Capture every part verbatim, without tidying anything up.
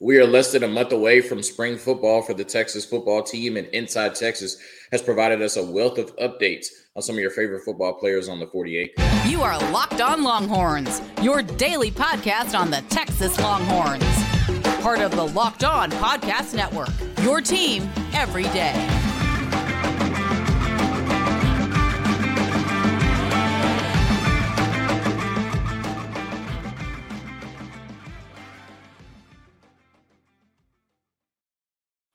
We are less than a month away from spring football for the Texas football team, and Inside Texas has provided us a wealth of updates on some of your favorite football players on the forty-eight. You are Locked On Longhorns, your daily podcast on the Texas Longhorns. Part of the Locked On Podcast Network, your team every day.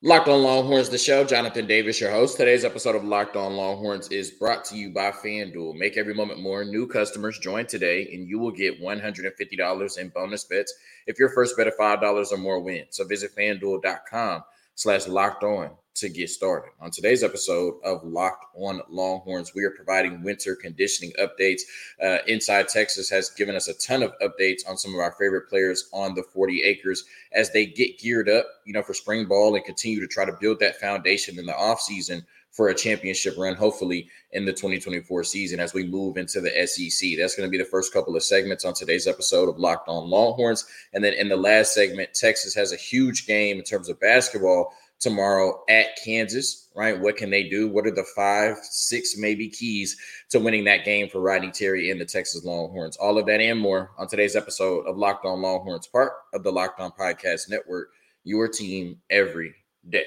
Locked On Longhorns, the show. Jonathan Davis, your host. Today's episode of Locked On Longhorns is brought to you by FanDuel. Make every moment more. New customers join today, and you will get one hundred fifty dollars in bonus bets if your first bet of five dollars or more wins. So visit FanDuel.com slash Locked On to get started. On today's episode of Locked On Longhorns, we are providing winter conditioning updates. Uh, Inside Texas has given us a ton of updates on some of our favorite players on the forty acres as they get geared up, you know, for spring ball and continue to try to build that foundation in the offseason for a championship run, hopefully in the twenty twenty-four season as we move into the S E C. That's going to be the first couple of segments on today's episode of Locked On Longhorns. And then in the last segment, Texas has a huge game in terms of basketball tomorrow at Kansas, right? What can they do? What are the five, six maybe keys to winning that game for Rodney Terry and the Texas Longhorns? All of that and more on today's episode of Locked On Longhorns, part of the Locked On Podcast Network, your team every day.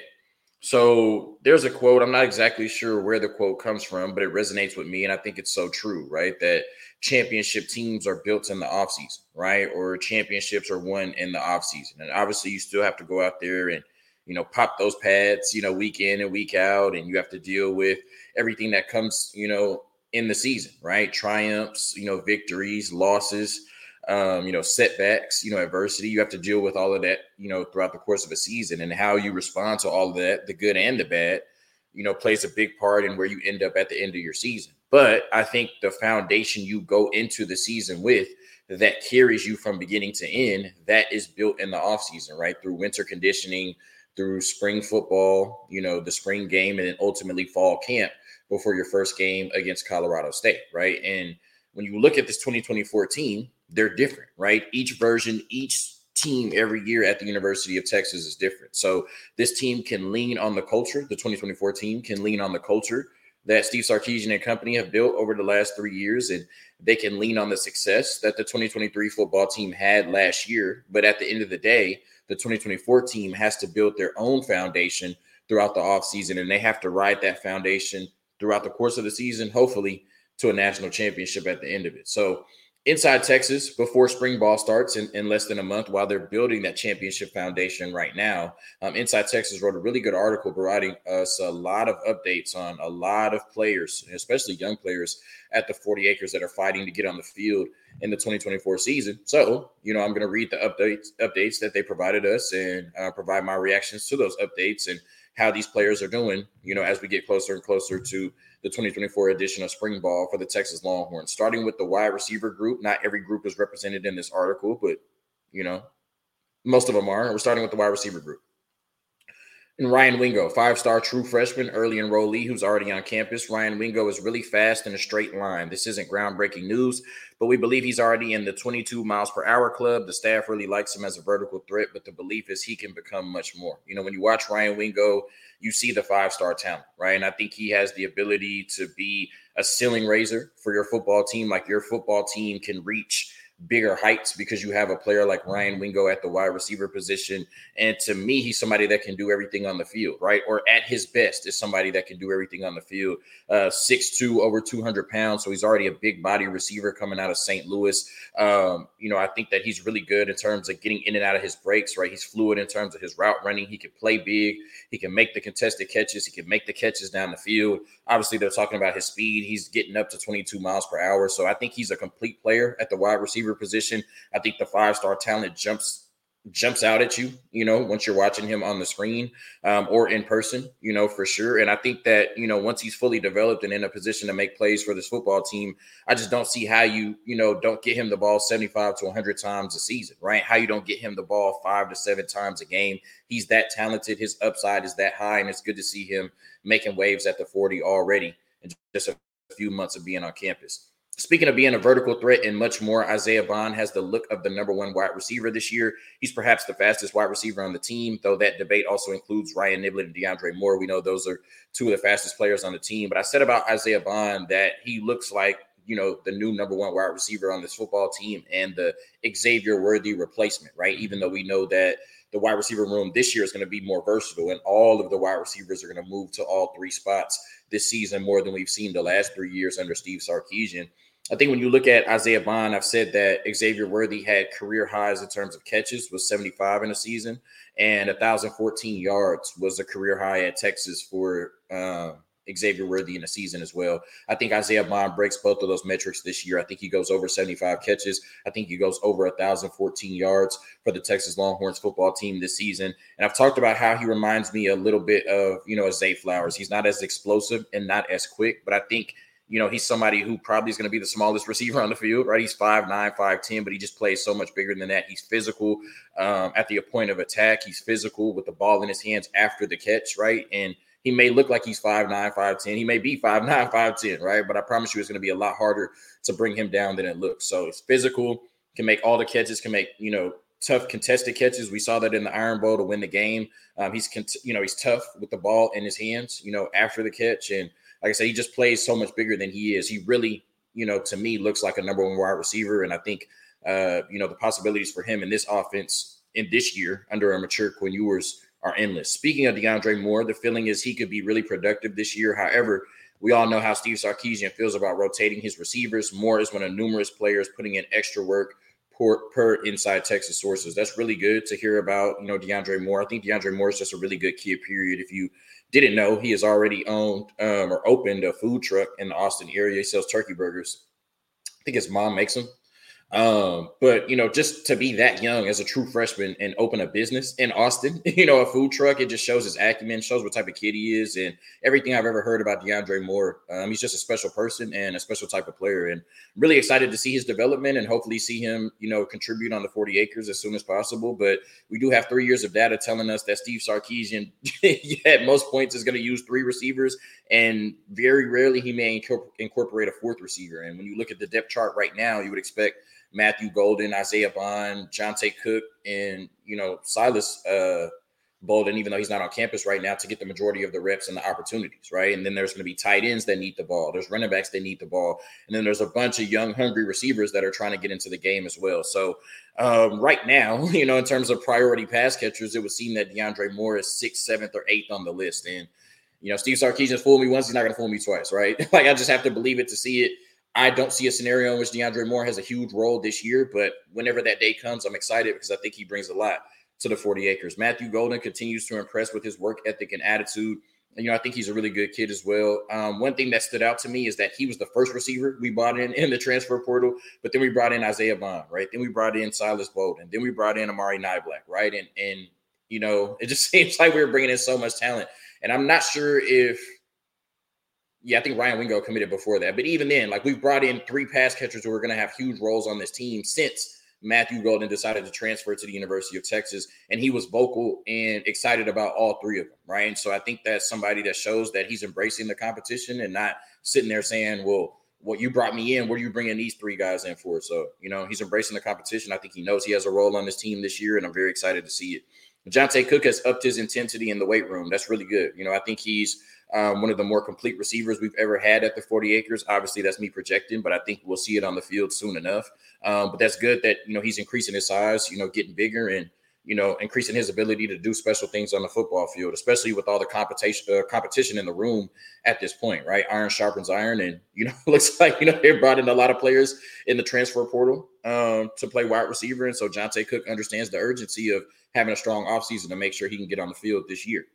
So there's a quote. I'm not exactly sure where the quote comes from, but it resonates with me. And I think it's so true, right? That championship teams are built in the offseason, right? Or championships are won in the offseason. And obviously you still have to go out there and, you know, pop those pads, you know, week in and week out. And you have to deal with everything that comes, you know, in the season, right? Triumphs, you know, victories, losses, um, you know, setbacks, you know, adversity. You have to deal with all of that, you know, throughout the course of a season, and how you respond to all of that, the good and the bad, you know, plays a big part in where you end up at the end of your season. But I think the foundation you go into the season with that carries you from beginning to end, that is built in the offseason, right? Through winter conditioning, through spring football, you know, the spring game, and then ultimately fall camp before your first game against Colorado State, right? And when you look at this twenty twenty-four team, they're different, right? Each version, each team every year at the University of Texas is different. So this team can lean on the culture, the twenty twenty-four team can lean on the culture that Steve Sarkisian and company have built over the last three years, and they can lean on the success that the twenty twenty-three football team had last year. But at the end of the day, the twenty twenty-four team has to build their own foundation throughout the offseason, and they have to ride that foundation throughout the course of the season, hopefully to a national championship at the end of it. So Inside Texas, before spring ball starts in, in less than a month, while they're building that championship foundation right now, um, Inside Texas wrote a really good article providing us a lot of updates on a lot of players, especially young players at the forty acres that are fighting to get on the field in the twenty twenty-four season. So, you know, I'm going to read the updates updates that they provided us and uh, provide my reactions to those updates and how these players are doing, you know, as we get closer and closer to the twenty twenty-four edition of spring ball for the Texas Longhorns, starting with the wide receiver group. Not every group is represented in this article, but, you know, most of them are. We're starting with the wide receiver group. And Ryan Wingo, five-star true freshman, early enrollee who's already on campus. Ryan Wingo is really fast in a straight line. This isn't groundbreaking news, but we believe he's already in the twenty-two miles per hour club. The staff really likes him as a vertical threat, but the belief is he can become much more. You know, when you watch Ryan Wingo, you see the five-star talent, right? And I think he has the ability to be a ceiling raiser for your football team. Like, your football team can reach bigger heights because you have a player like Ryan Wingo at the wide receiver position. And to me, he's somebody that can do everything on the field, right? Or at his best is somebody that can do everything on the field. Uh, six two, over two hundred pounds. So he's already a big body receiver coming out of Saint Louis. Um, you know, I think that he's really good in terms of getting in and out of his breaks, right? He's fluid in terms of his route running. He can play big. He can make the contested catches. He can make the catches down the field. Obviously, they're talking about his speed. He's getting up to twenty-two miles per hour. So I think he's a complete player at the wide receiver position. I think the five-star talent jumps jumps out at you, you know, once you're watching him on the screen um, or in person, you know, for sure. And I think that, you know, once he's fully developed and in a position to make plays for this football team, I just don't see how you, you know, don't get him the ball seventy-five to one hundred times a season, right? How you don't get him the ball five to seven times a game. He's that talented. His upside is that high, and it's good to see him making waves at the forty already in just a few months of being on campus. Speaking of being a vertical threat and much more, Isaiah Bond has the look of the number one wide receiver this year. He's perhaps the fastest wide receiver on the team, though that debate also includes Ryan Niblett and DeAndre Moore. We know those are two of the fastest players on the team. But I said about Isaiah Bond that he looks like, you know, the new number one wide receiver on this football team and the Xavier Worthy replacement, right? Even though we know that the wide receiver room this year is going to be more versatile and all of the wide receivers are going to move to all three spots this season more than we've seen the last three years under Steve Sarkisian. I think when you look at Isaiah Bond, I've said that Xavier Worthy had career highs in terms of catches, was seventy-five in a season, and one thousand fourteen yards was a career high at Texas for uh, Xavier Worthy in a season as well. I think Isaiah Bond breaks both of those metrics this year. I think he goes over seventy-five catches. I think he goes over one thousand fourteen yards for the Texas Longhorns football team this season. And I've talked about how he reminds me a little bit of, you know, Zay Flowers. He's not as explosive and not as quick, but I think, you know, he's somebody who probably is going to be the smallest receiver on the field, right? He's five nine, five ten, but he just plays so much bigger than that. He's physical um, at the point of attack. He's physical with the ball in his hands after the catch, right? And he may look like he's five nine, five ten. He may be five nine, five ten, right? But I promise you it's going to be a lot harder to bring him down than it looks. So it's physical, can make all the catches, can make, you know, tough contested catches. We saw that in the Iron Bowl to win the game. Um, he's, you know, he's tough with the ball in his hands, you know, after the catch. And like I said, he just plays so much bigger than he is. He really, you know, to me looks like a number one wide receiver. And I think, uh, you know, the possibilities for him in this offense in this year under a mature Quinn Ewers are endless. Speaking of DeAndre Moore, the feeling is he could be really productive this year. However, we all know how Steve Sarkisian feels about rotating his receivers. Moore is one of numerous players putting in extra work per, per Inside Texas sources. That's really good to hear about, you know, DeAndre Moore. I think DeAndre Moore is just a really good kid, period. If you didn't know, he has already owned um, or opened a food truck in the Austin area. He sells turkey burgers. I think his mom makes them. Um, but, you know, just to be that young as a true freshman and open a business in Austin, you know, a food truck, it just shows his acumen, shows what type of kid he is and everything I've ever heard about DeAndre Moore. Um, he's just a special person and a special type of player, and really excited to see his development and hopefully see him, you know, contribute on the forty acres as soon as possible. But we do have three years of data telling us that Steve Sarkisian at most points is going to use three receivers, and very rarely he may incorpor- incorporate a fourth receiver. And when you look at the depth chart right now, you would expect Matthew Golden, Isaiah Bond, Johntay Cook, and, you know, Silas uh, Bolden, even though he's not on campus right now, to get the majority of the reps and the opportunities, right? And then there's going to be tight ends that need the ball. There's running backs that need the ball. And then there's a bunch of young, hungry receivers that are trying to get into the game as well. So um, right now, you know, in terms of priority pass catchers, it would seem that DeAndre Moore is sixth, seventh, or eighth on the list. And, you know, Steve Sarkisian fooled me once. He's not going to fool me twice, right? Like, I just have to believe it to see it. I don't see a scenario in which DeAndre Moore has a huge role this year, but whenever that day comes, I'm excited because I think he brings a lot to the forty acres. Matthew Golden continues to impress with his work ethic and attitude. And, you know, I think he's a really good kid as well. Um, one thing that stood out to me is that he was the first receiver we brought in in the transfer portal, but then we brought in Isaiah Bond, right? Then we brought in Silas Bolden. Then we brought in Amari Nyblack, right? And, and you know, it just seems like we were bringing in so much talent. And I'm not sure if – Yeah, I think Ryan Wingo committed before that. But even then, like, we've brought in three pass catchers who are going to have huge roles on this team since Matthew Golden decided to transfer to the University of Texas. And he was vocal and excited about all three of them, right? And so I think that's somebody that shows that he's embracing the competition and not sitting there saying, well, what you brought me in, what are you bringing these three guys in for? So, you know, he's embracing the competition. I think he knows he has a role on this team this year, and I'm very excited to see it. Johntay Cook has upped his intensity in the weight room. That's really good. You know, I think he's um, one of the more complete receivers we've ever had at the forty acres. Obviously, that's me projecting, but I think we'll see it on the field soon enough. Um, but that's good that, you know, he's increasing his size, you know, getting bigger and, you know, increasing his ability to do special things on the football field, especially with all the competition uh, competition in the room at this point, right? Iron sharpens iron. And, you know, looks like, you know, they brought in a lot of players in the transfer portal um, to play wide receiver. And so Johntay Cook understands the urgency of having a strong offseason to make sure he can get on the field this year.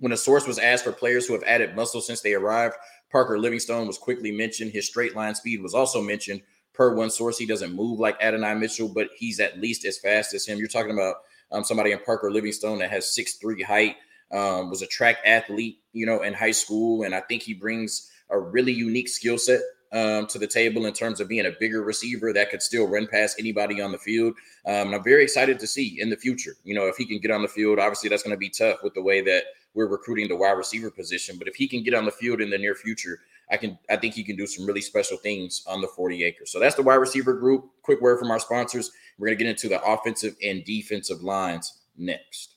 When a source was asked for players who have added muscle since they arrived, Parker Livingstone was quickly mentioned. His straight line speed was also mentioned. Per one source, he doesn't move like Adonai Mitchell, but he's at least as fast as him. You're talking about um, somebody in Parker Livingstone that has six three height, um, was a track athlete, you know, in high school. And I think he brings a really unique skill set um, to the table in terms of being a bigger receiver that could still run past anybody on the field. Um, and I'm very excited to see in the future, you know, if he can get on the field. Obviously, that's going to be tough with the way that we're recruiting the wide receiver position. But if he can get on the field in the near future, I can, I think he can do some really special things on the forty acres. So that's the wide receiver group. Quick word from our sponsors. We're going to get into the offensive and defensive lines next.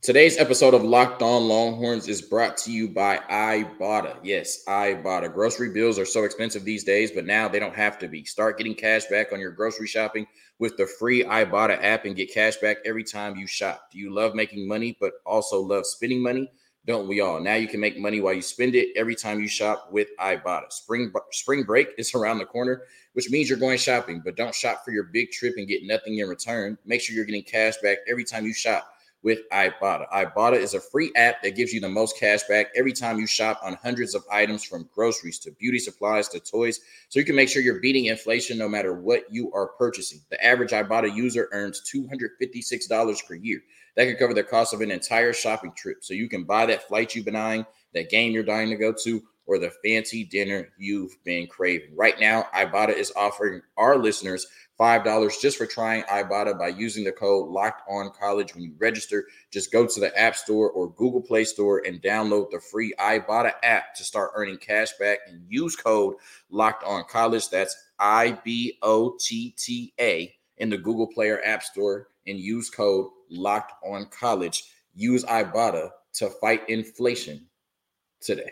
Today's episode of Locked On Longhorns is brought to you by Ibotta. Yes, Ibotta. Grocery bills are so expensive these days, but now they don't have to be. Start getting cash back on your grocery shopping with the free Ibotta app and get cash back every time you shop. Do you love making money but also love spending money? Don't we all? Now you can make money while you spend it every time you shop with Ibotta. Spring, spring break is around the corner, which means you're going shopping, but don't shop for your big trip and get nothing in return. Make sure you're getting cash back every time you shop with Ibotta. Ibotta is a free app that gives you the most cash back every time you shop on hundreds of items, from groceries to beauty supplies to toys, so you can make sure you're beating inflation no matter what you are purchasing. The average Ibotta user earns two hundred fifty-six dollars per year. That could cover the cost of an entire shopping trip, so you can buy that flight you've been eyeing, that game you're dying to go to, or the fancy dinner you've been craving. Right now, Ibotta is offering our listeners five dollars just for trying Ibotta by using the code LOCKEDONCOLLEGE when you register. Just go to the App Store or Google Play Store and download the free Ibotta app to start earning cash back and use code LOCKEDONCOLLEGE. That's I B O T T A in the Google Play or App Store, and use code LOCKEDONCOLLEGE. Use Ibotta to fight inflation today.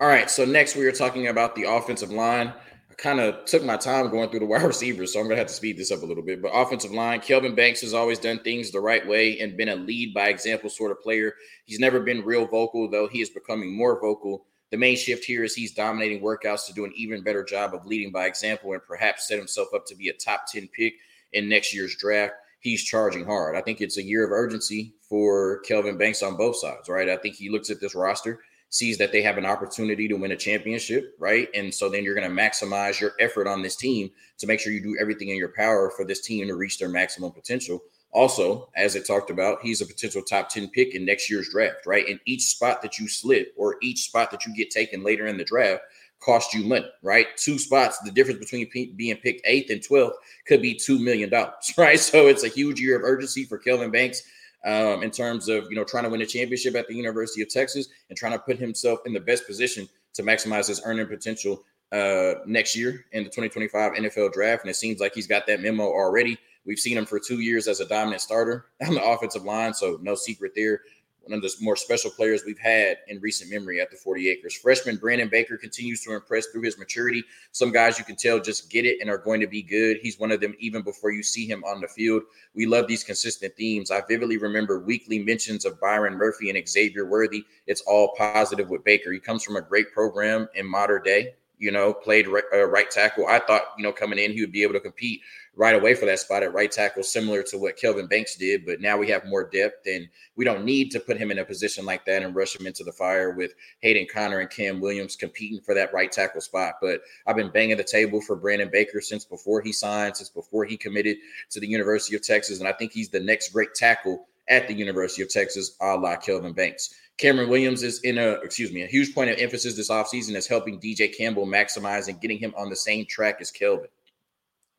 All right, so next we are talking about the offensive line. I kind of took my time going through the wide receivers, so I'm going to have to speed this up a little bit. But offensive line, Kelvin Banks has always done things the right way and been a lead-by-example sort of player. He's never been real vocal, though he is becoming more vocal. The main shift here is he's dominating workouts to do an even better job of leading by example and perhaps set himself up to be a top ten pick in next year's draft. He's charging hard. I think it's a year of urgency for Kelvin Banks on both sides, right? I think he looks at this roster, sees that they have an opportunity to win a championship, right? And so then you're going to maximize your effort on this team to make sure you do everything in your power for this team to reach their maximum potential. Also, as I talked about, he's a potential top ten pick in next year's draft, right? And each spot that you slip or each spot that you get taken later in the draft cost you money, right? Two spots, the difference between p- being picked eighth and twelfth could be two million dollars, right? So it's a huge year of urgency for Kelvin Banks um, in terms of, you know, trying to win a championship at the University of Texas and trying to put himself in the best position to maximize his earning potential uh, next year in the twenty twenty-five N F L draft. And it seems like he's got that memo already. We've seen him for two years as a dominant starter on the offensive line, so no secret there. One of the more special players we've had in recent memory at the forty acres. Freshman Brandon Baker continues to impress through his maturity. Some guys you can tell just get it and are going to be good. He's one of them even before you see him on the field. We love these consistent themes. I vividly remember weekly mentions of Byron Murphy and Xavier Worthy. It's all positive with Baker. He comes from a great program in modern day, you know, played right, uh, right tackle. I thought, you know, coming in, he would be able to compete right away for that spot at right tackle, similar to what Kelvin Banks did. But now we have more depth, and we don't need to put him in a position like that and rush him into the fire with Hayden Connor and Cam Williams competing for that right tackle spot. But I've been banging the table for Brandon Baker since before he signed, since before he committed to the University of Texas. And I think he's the next great tackle at the University of Texas, a la Kelvin Banks. Cameron Williams is in a, excuse me, a huge point of emphasis this offseason is helping D J Campbell maximize and getting him on the same track as Kelvin.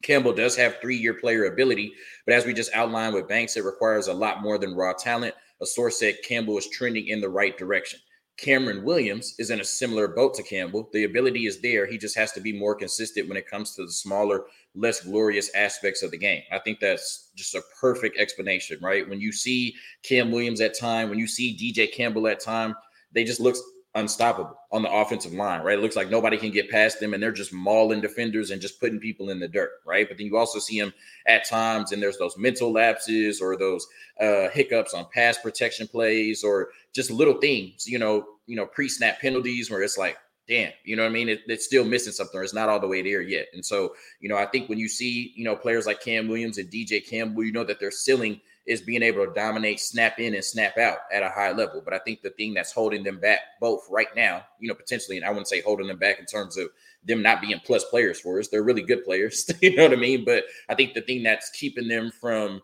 Campbell does have three-year player ability, but as we just outlined with Banks, it requires a lot more than raw talent. A source said Campbell is trending in the right direction. Cameron Williams is in a similar boat to Campbell. The ability is there. He just has to be more consistent when it comes to the smaller, less glorious aspects of the game. I think that's just a perfect explanation, right? When you see Cam Williams at time, when you see D J Campbell at time, they just look unstoppable on the offensive line, right? It looks like nobody can get past them, and they're just mauling defenders and just putting people in the dirt, right? But then you also see them at times, and there's those mental lapses or those uh, hiccups on pass protection plays or just little things, you know, you know, pre-snap penalties where it's like, damn, you know what I mean? It, it's still missing something. It's not all the way there yet. And so, you know, I think when you see, you know, players like Cam Williams and D J Campbell, you know that their ceiling is being able to dominate, snap in, and snap out at a high level. But I think the thing that's holding them back both right now, you know, potentially, and I wouldn't say holding them back in terms of them not being plus players for us. They're really good players. You know what I mean? But I think the thing that's keeping them from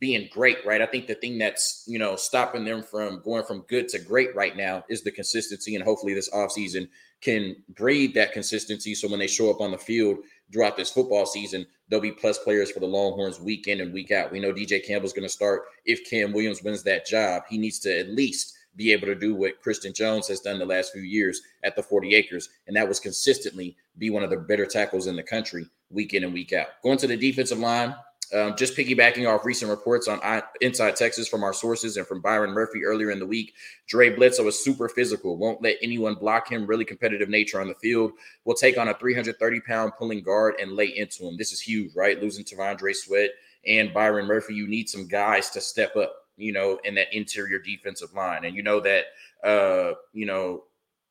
being great, right? I think the thing that's, you know, stopping them from going from good to great right now is the consistency. And hopefully this offseason can breed that consistency, so when they show up on the field, throughout this football season, there'll be plus players for the Longhorns week in and week out. We know D J Campbell's going to start. If Cam Williams wins that job, he needs to at least be able to do what Christian Jones has done the last few years at the forty acres, and that was consistently be one of the better tackles in the country week in and week out. Going to the defensive line, um, just piggybacking off recent reports on I- Inside Texas from our sources and from Byron Murphy earlier in the week, Dre Bledsoe is super physical, won't let anyone block him, really competitive nature on the field, will take on a three hundred thirty pound pulling guard and lay into him. This is huge, right? Losing Tavondre Sweat and Byron Murphy, you need some guys to step up, you know, in that interior defensive line. And you know that, uh, you know,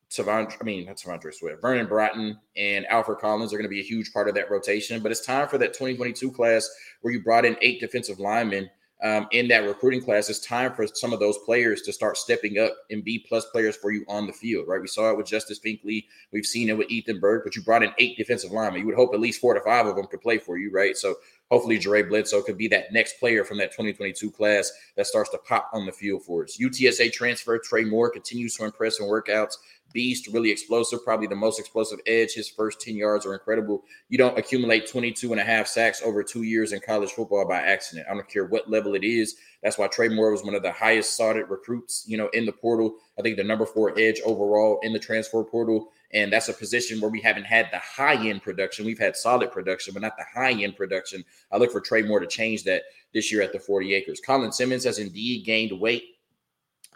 Tavondre, I mean, not Tavondre Swift, Vernon Broughton and Alfred Collins are going to be a huge part of that rotation. But it's time for that twenty twenty-two class where you brought in eight defensive linemen um, in that recruiting class. It's time for some of those players to start stepping up and be plus players for you on the field, right? We saw it with Justice Finkley. We've seen it with Ethan Berg, but you brought in eight defensive linemen. You would hope at least four to five of them could play for you, right? So hopefully Jahre Bledsoe could be that next player from that twenty twenty-two class that starts to pop on the field for us. U T S A transfer Trey Moore continues to impress in workouts. Beast, really explosive, probably the most explosive edge. His first ten yards are incredible. You don't accumulate twenty-two and a half sacks over two years in college football by accident. I don't care what level it is. That's why Trey Moore was one of the highest sought recruits, you know, in the portal. I think the number four edge overall in the transfer portal. And that's a position where we haven't had the high-end production. We've had solid production, but not the high-end production. I look for Trey Moore to change that this year at the forty acres. Colin Simmons has indeed gained weight.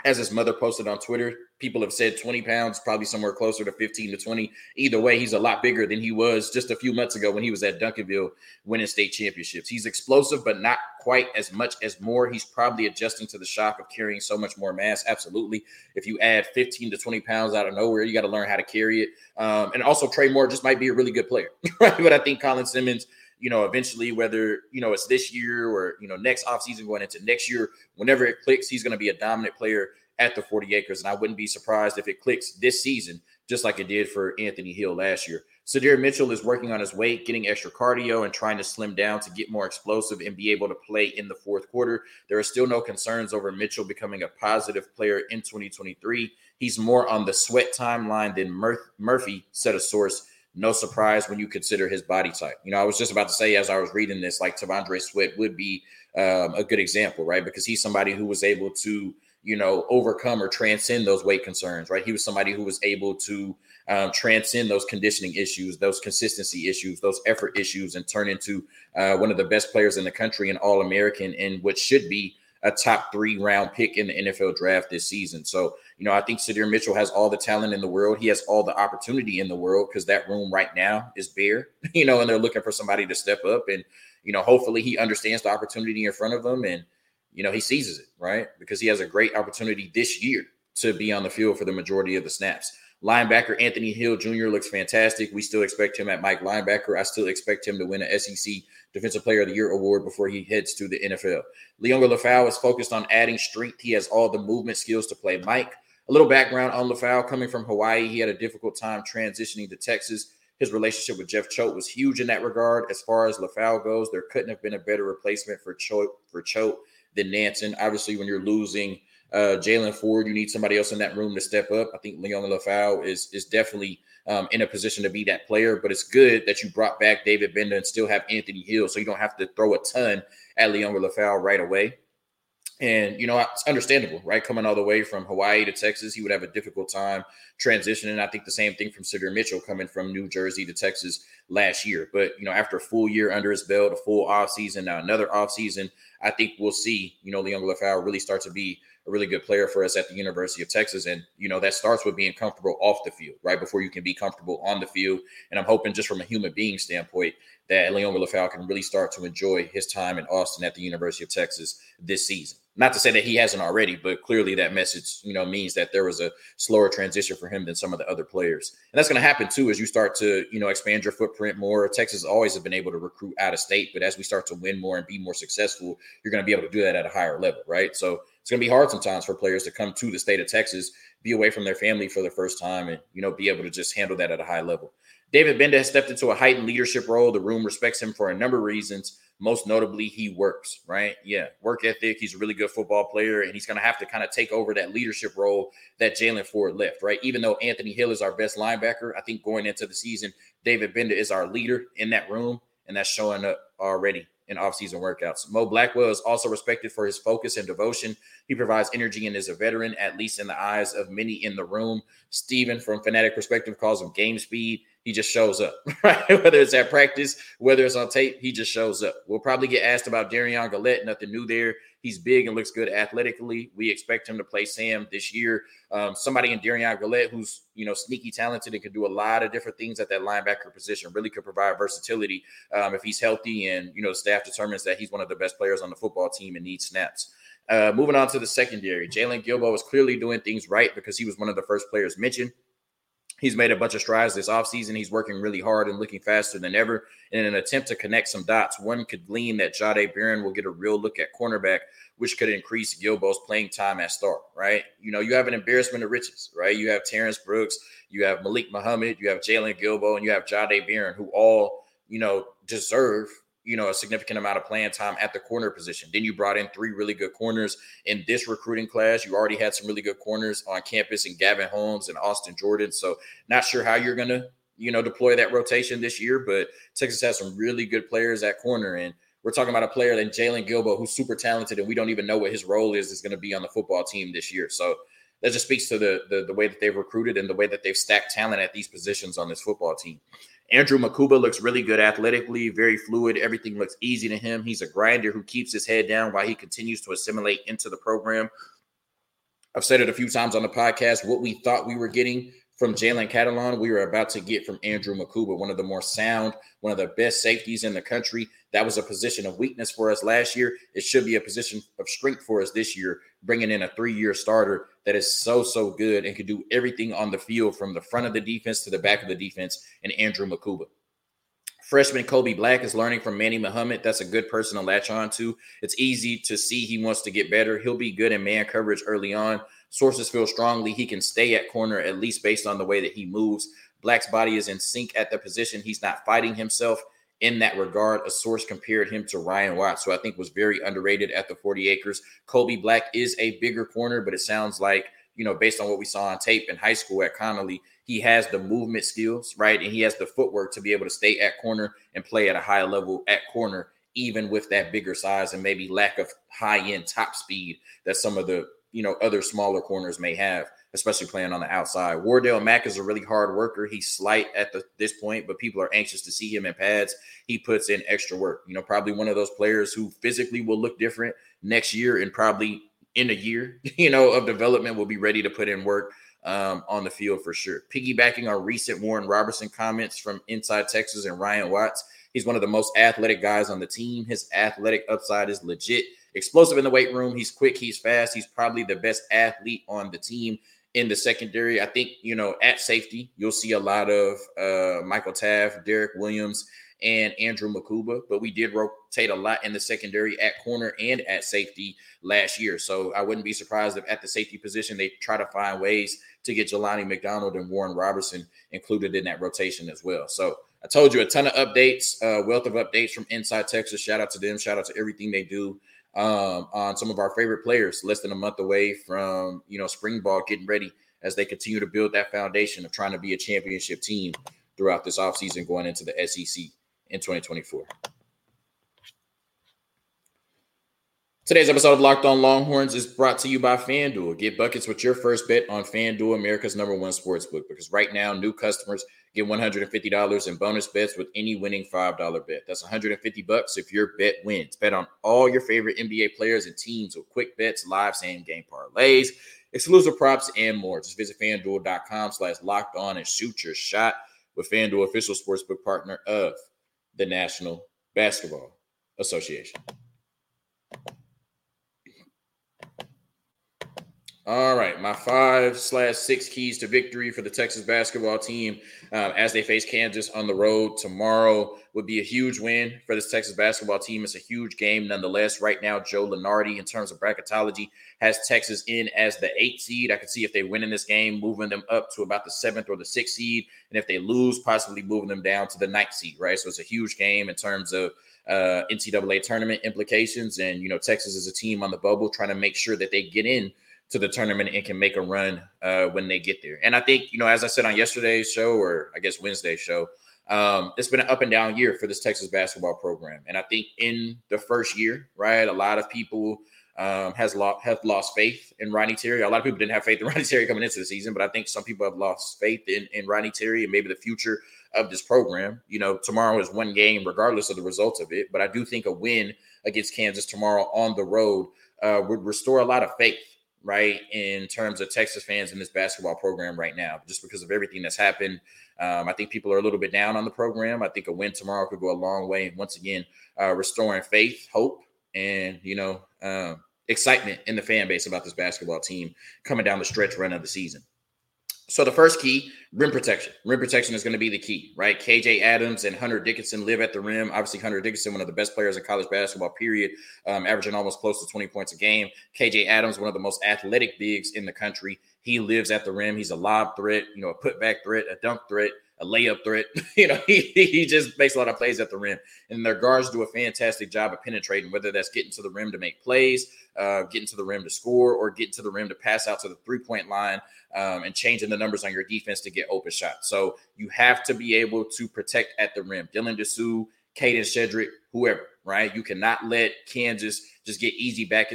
As his mother posted on Twitter, people have said twenty pounds, probably somewhere closer to fifteen to twenty. Either way, he's a lot bigger than he was just a few months ago when he was at Duncanville winning state championships. He's explosive, but not quite as much as Moore. He's probably adjusting to the shock of carrying so much more mass. Absolutely. If you add fifteen to twenty pounds out of nowhere, you got to learn how to carry it. Um, and also, Trey Moore just might be a really good player, right? But I think Colin Simmons, you know, eventually, whether, you know, it's this year or, you know, next offseason going into next year, whenever it clicks, he's going to be a dominant player at the forty acres. And I wouldn't be surprised if it clicks this season, just like it did for Anthony Hill last year. Xavier Mitchell is working on his weight, getting extra cardio and trying to slim down to get more explosive and be able to play in the fourth quarter. There are still no concerns over Mitchell becoming a positive player in twenty twenty-three. He's more on the sweat timeline than Mur- Murphy, said a source. No surprise when you consider his body type. You know, I was just about to say as I was reading this, like Tavondre Sweat would be um, a good example, right? Because he's somebody who was able to, you know, overcome or transcend those weight concerns, right? He was somebody who was able to um, transcend those conditioning issues, those consistency issues, those effort issues, and turn into uh, one of the best players in the country and All-American in what should be a top three round pick in the N F L draft this season. So, you know, I think Xavier Mitchell has all the talent in the world. He has all the opportunity in the world because that room right now is bare, you know, and they're looking for somebody to step up and, you know, hopefully he understands the opportunity in front of him and, you know, he seizes it, right? Because he has a great opportunity this year to be on the field for the majority of the snaps. Linebacker Anthony Hill Junior looks fantastic. We still expect him at Mike linebacker. I still expect him to win an S E C Defensive Player of the Year award before he heads to the N F L. Liona Lefau is focused on adding strength. He has all the movement skills to play Mike. A little background on Lefau. Coming from Hawaii, he had a difficult time transitioning to Texas. His relationship with Jeff Choate was huge in that regard. As far as Lefau goes, there couldn't have been a better replacement for Choate, for Choate than Nansen. Obviously, when you're losing Uh, Jaylan Ford, you need somebody else in that room to step up. I think Liona Lefau is is definitely um, in a position to be that player, but it's good that you brought back David Gbenda and still have Anthony Hill, so you don't have to throw a ton at Liona Lefau right away. And, you know, it's understandable, right? Coming all the way from Hawaii to Texas, he would have a difficult time transitioning. I think the same thing from Xavier Mitchell coming from New Jersey to Texas last year. But, you know, after a full year under his belt, a full offseason, now another offseason, I think we'll see, you know, Liona Lefau really start to be a really good player for us at the University of Texas. And, you know, that starts with being comfortable off the field, right, before you can be comfortable on the field. And I'm hoping just from a human being standpoint that Liona Lefau can really start to enjoy his time in Austin at the University of Texas this season. Not to say that he hasn't already, but clearly that message, you know, means that there was a slower transition for him than some of the other players. And that's going to happen, too, as you start to, you know, expand your footprint more. Texas has always been able to recruit out of state, but as we start to win more and be more successful, you're going to be able to do that at a higher level, right? So it's going to be hard sometimes for players to come to the state of Texas, be away from their family for the first time and, you know, be able to just handle that at a high level. David Gbenda has stepped into a heightened leadership role. The room respects him for a number of reasons. most notably he works, right? Yeah, work ethic. He's a really good football player, and he's going to have to kind of take over that leadership role that Jaylan Ford left, right? Even though Anthony Hill is our best linebacker, I think going into the season, David Gbenda is our leader in that room, and that's showing up already in offseason workouts. Mo Blackwell is also respected for his focus and devotion. He provides energy and is a veteran, at least in the eyes of many in the room. Steven from Fanatic Perspective calls him game speed. He just shows up, right? Whether it's at practice, whether it's on tape, he just shows up. We'll probably get asked about Darian Gillette. Nothing new there. He's big and looks good athletically. We expect him to play Sam this year. Um, somebody in Darian Gillette who's, you know, sneaky talented and can do a lot of different things at that linebacker position, really could provide versatility um, if he's healthy and, you know, staff determines that he's one of the best players on the football team and needs snaps. Uh, moving on to the secondary, Jaylan Guilbeau is clearly doing things right because he was one of the first players mentioned. He's made a bunch of strides this offseason. He's working really hard and looking faster than ever. In an attempt to connect some dots, one could glean that Jahdae Barron will get a real look at cornerback, which could increase Guilbeau's playing time at start, right? You know, you have an embarrassment of riches, right? You have Terrence Brooks, you have Malik Muhammad, you have Jaylan Guilbeau, and you have Jahdae Barron, who all, you know, deserve, you know, a significant amount of playing time at the corner position. Then you brought in three really good corners in this recruiting class. You already had some really good corners on campus in Gavin Holmes and Austin Jordan. So not sure how you're going to, you know, deploy that rotation this year, but Texas has some really good players at corner. And we're talking about a player like Jaylan Guilbeau, who's super talented, and we don't even know what his role is, is going to be on the football team this year. So that just speaks to the, the the way that they've recruited and the way that they've stacked talent at these positions on this football team. Andrew Makuba looks really good athletically, very fluid. Everything looks easy to him. He's a grinder who keeps his head down while he continues to assimilate into the program. I've said it a few times on the podcast. What we thought we were getting from Jalen Catalon, we were about to get from Andrew Makuba, one of the more sound, one of the best safeties in the country. That was a position of weakness for us last year. It should be a position of strength for us this year, bringing in a three-year starter that is so, so good and can do everything on the field from the front of the defense to the back of the defense, and Andrew Makuba. Freshman Kobe Black is learning from Manny Muhammad. That's a good person to latch on to. It's easy to see he wants to get better. He'll be good in man coverage early on. Sources feel strongly he can stay at corner, at least based on the way that he moves. Black's body is in sync at the position. He's not fighting himself in that regard. A source compared him to Ryan Watts, who I think was very underrated at the forty acres. Kobe Black is a bigger corner, but it sounds like, you know, based on what we saw on tape in high school at Connolly, he has the movement skills, right? And he has the footwork to be able to stay at corner and play at a high level at corner, even with that bigger size and maybe lack of high-end top speed that some of the, you know, other smaller corners may have, especially playing on the outside. Wardell Mack is a really hard worker. He's slight at the, this point, but people are anxious to see him in pads. He puts in extra work. You know, probably one of those players who physically will look different next year and probably in a year, you know, of development will be ready to put in work um, on the field for sure. Piggybacking on recent Warren Robertson comments from Inside Texas and Ryan Watts, he's one of the most athletic guys on the team. His athletic upside is legit. Explosive in the weight room. He's quick. He's fast. He's probably the best athlete on the team. In the secondary, I think, you know, at safety, you'll see a lot of uh, Michael Taft, Derek Williams, and Andrew Makuba. But we did rotate a lot in the secondary at corner and at safety last year. So I wouldn't be surprised if at the safety position, they try to find ways to get Jelani McDonald and Warren Robertson included in that rotation as well. So I told you a ton of updates, a wealth of updates from Inside Texas. Shout out to them. Shout out to everything they do. Um, on some of our favorite players, less than a month away from, you know, spring ball, getting ready as they continue to build that foundation of trying to be a championship team throughout this offseason going into the S E C in twenty twenty-four. Today's episode of Locked On Longhorns is brought to you by FanDuel. Get buckets with your first bet on FanDuel, America's number one sportsbook, because right now new customers get one hundred fifty dollars in bonus bets with any winning five dollar bet. That's one hundred fifty bucks if your bet wins. Bet on all your favorite N B A players and teams with quick bets, live same game parlays, exclusive props, and more. Just visit FanDuel.com slash locked on and shoot your shot with FanDuel, official sportsbook partner of the National Basketball Association. All right, my five slash six keys to victory for the Texas basketball team um, as they face Kansas on the road tomorrow would be a huge win for this Texas basketball team. It's a huge game nonetheless. Right now, Joe Lunardi, in terms of bracketology, has Texas in as the eighth seed. I could see if they win in this game, moving them up to about the seventh or the sixth seed, and if they lose, possibly moving them down to the ninth seed, right? So it's a huge game in terms of uh, N C double A tournament implications. And, you know, Texas is a team on the bubble trying to make sure that they get in to the tournament and can make a run uh, when they get there. And I think, you know, as I said on yesterday's show, or I guess Wednesday's show, um, it's been an up and down year for this Texas basketball program. And I think in the first year, right, a lot of people um, has lost, have lost faith in Rodney Terry. A lot of people didn't have faith in Rodney Terry coming into the season, but I think some people have lost faith in, in Rodney Terry and maybe the future of this program. You know, tomorrow is one game, regardless of the results of it. But I do think a win against Kansas tomorrow on the road uh, would restore a lot of faith, right, in terms of Texas fans in this basketball program right now, just because of everything that's happened. Um, I think people are a little bit down on the program. I think a win tomorrow could go a long way. And once again, uh, restoring faith, hope, and, you know, um, excitement in the fan base about this basketball team coming down the stretch run of the season. So the first key, rim protection. Rim protection is going to be the key, right? K J. Adams and Hunter Dickinson live at the rim. Obviously, Hunter Dickinson, one of the best players in college basketball, period, um, averaging almost close to twenty points a game. K J. Adams, one of the most athletic bigs in the country. He lives at the rim. He's a lob threat, you know, a putback threat, a dunk threat, a layup threat. You know, he, he just makes a lot of plays at the rim. And their guards do a fantastic job of penetrating, whether that's getting to the rim to make plays, uh, getting to the rim to score, or getting to the rim to pass out to the three-point line um, and changing the numbers on your defense to get open shots. So you have to be able to protect at the rim. Dylan DeSue, Caden Shedrick, whoever, right? You cannot let Kansas just get easy back.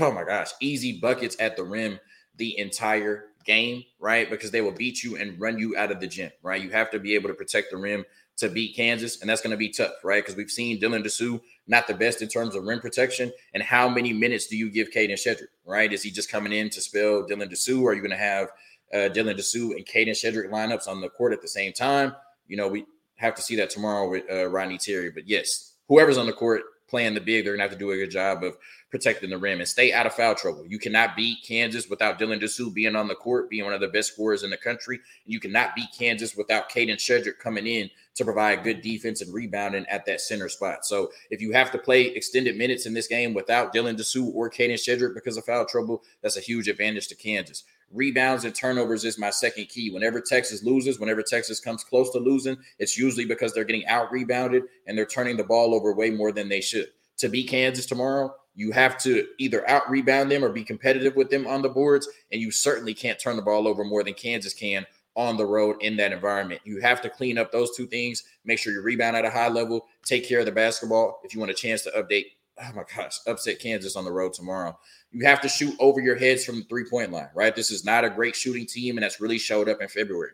Oh, my gosh, easy buckets at the rim the entire game, right? Because they will beat you and run you out of the gym, right? You have to be able to protect the rim to beat Kansas, and that's going to be tough, right? Because we've seen Dylan DeSue not the best in terms of rim protection. And how many minutes do you give Caden Shedrick, right? Is he just coming in to spell Dylan DeSue? Or are you going to have uh, Dylan DeSue and Caden Shedrick lineups on the court at the same time? You know, we have to see that tomorrow with uh, Rodney Terry. But yes, whoever's on the court playing the big, they're going to have to do a good job of protecting the rim and stay out of foul trouble. You cannot beat Kansas without Dylan DeSue being on the court, being one of the best scorers in the country. And you cannot beat Kansas without Caden Shedrick coming in to provide good defense and rebounding at that center spot. So if you have to play extended minutes in this game without Dylan DeSue or Caden Shedrick because of foul trouble, that's a huge advantage to Kansas. Rebounds and turnovers is my second key. Whenever Texas loses, whenever Texas comes close to losing, it's usually because they're getting out-rebounded and they're turning the ball over way more than they should. To beat Kansas tomorrow, you have to either out-rebound them or be competitive with them on the boards, and you certainly can't turn the ball over more than Kansas can on the road in that environment. You have to clean up those two things, make sure you rebound at a high level, take care of the basketball if you want a chance to update. Oh my gosh, upset Kansas on the road tomorrow. You have to shoot over your heads from the three-point line, right? This is not a great shooting team, and that's really showed up in February.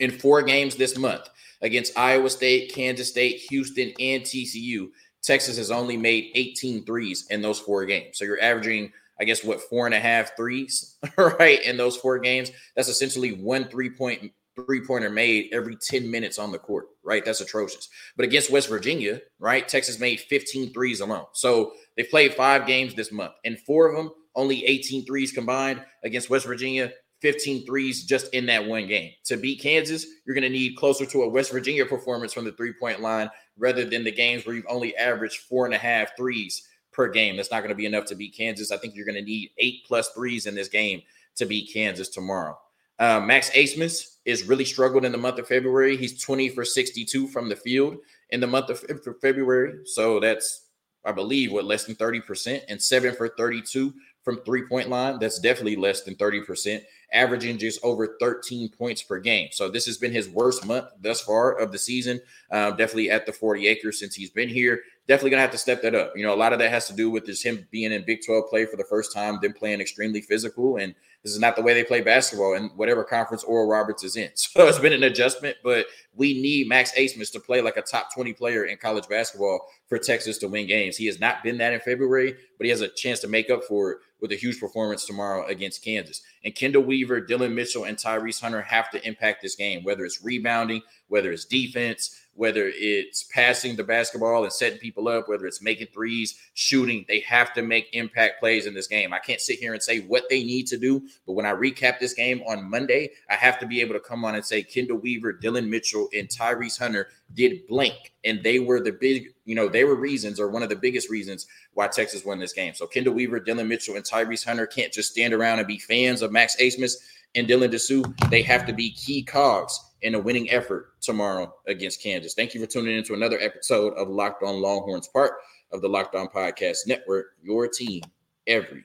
In four games this month against Iowa State, Kansas State, Houston, and T C U, Texas has only made eighteen threes in those four games. So you're averaging, I guess, what, four and a half threes, right, in those four games? That's essentially one three-point three-pointer made every ten minutes on the court, right? That's atrocious. But against West Virginia, right, Texas made fifteen threes alone. So they played five games this month, and four of them, only eighteen threes combined. Against West Virginia, fifteen threes just in that one game. To beat Kansas, you're going to need closer to a West Virginia performance from the three-point line rather than the games where you've only averaged four and a half threes per game. That's not going to be enough to beat Kansas. I think you're going to need eight-plus threes in this game to beat Kansas tomorrow. Uh, Max Abmas is really struggled in the month of February. He's twenty for sixty-two from the field in the month of fe- February. So that's, I believe, what, less than thirty percent, and seven for thirty-two from three-point line. That's definitely less than thirty percent, averaging just over thirteen points per game. So this has been his worst month thus far of the season, uh, definitely at the forty acres since he's been here. Definitely going to have to step that up. You know, a lot of that has to do with just him being in Big twelve play for the first time, then playing extremely physical. And this is not the way they play basketball in whatever conference Oral Roberts is in. So it's been an adjustment, but we need Max Abmas to play like a top twenty player in college basketball for Texas to win games. He has not been that in February, but he has a chance to make up for it with a huge performance tomorrow against Kansas. And Kendall Weaver, Dylan Mitchell, and Tyrese Hunter have to impact this game, whether it's rebounding, whether it's defense, whether it's passing the basketball and setting people up, whether it's making threes, shooting. They have to make impact plays in this game. I can't sit here and say what they need to do, but when I recap this game on Monday, I have to be able to come on and say Kendall Weaver, Dylan Mitchell, and Tyrese Hunter did blank, and they were the big, you know, they were reasons or one of the biggest reasons why Texas won this game. So Kendall Weaver, Dylan Mitchell, and Tyrese Hunter can't just stand around and be fans of Max Abmas and Dylan DeSue, they have to be key cogs in a winning effort tomorrow against Kansas. Thank you for tuning in to another episode of Locked On Longhorns, part of the Locked On Podcast Network, your team every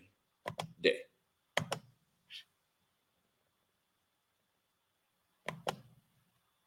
day.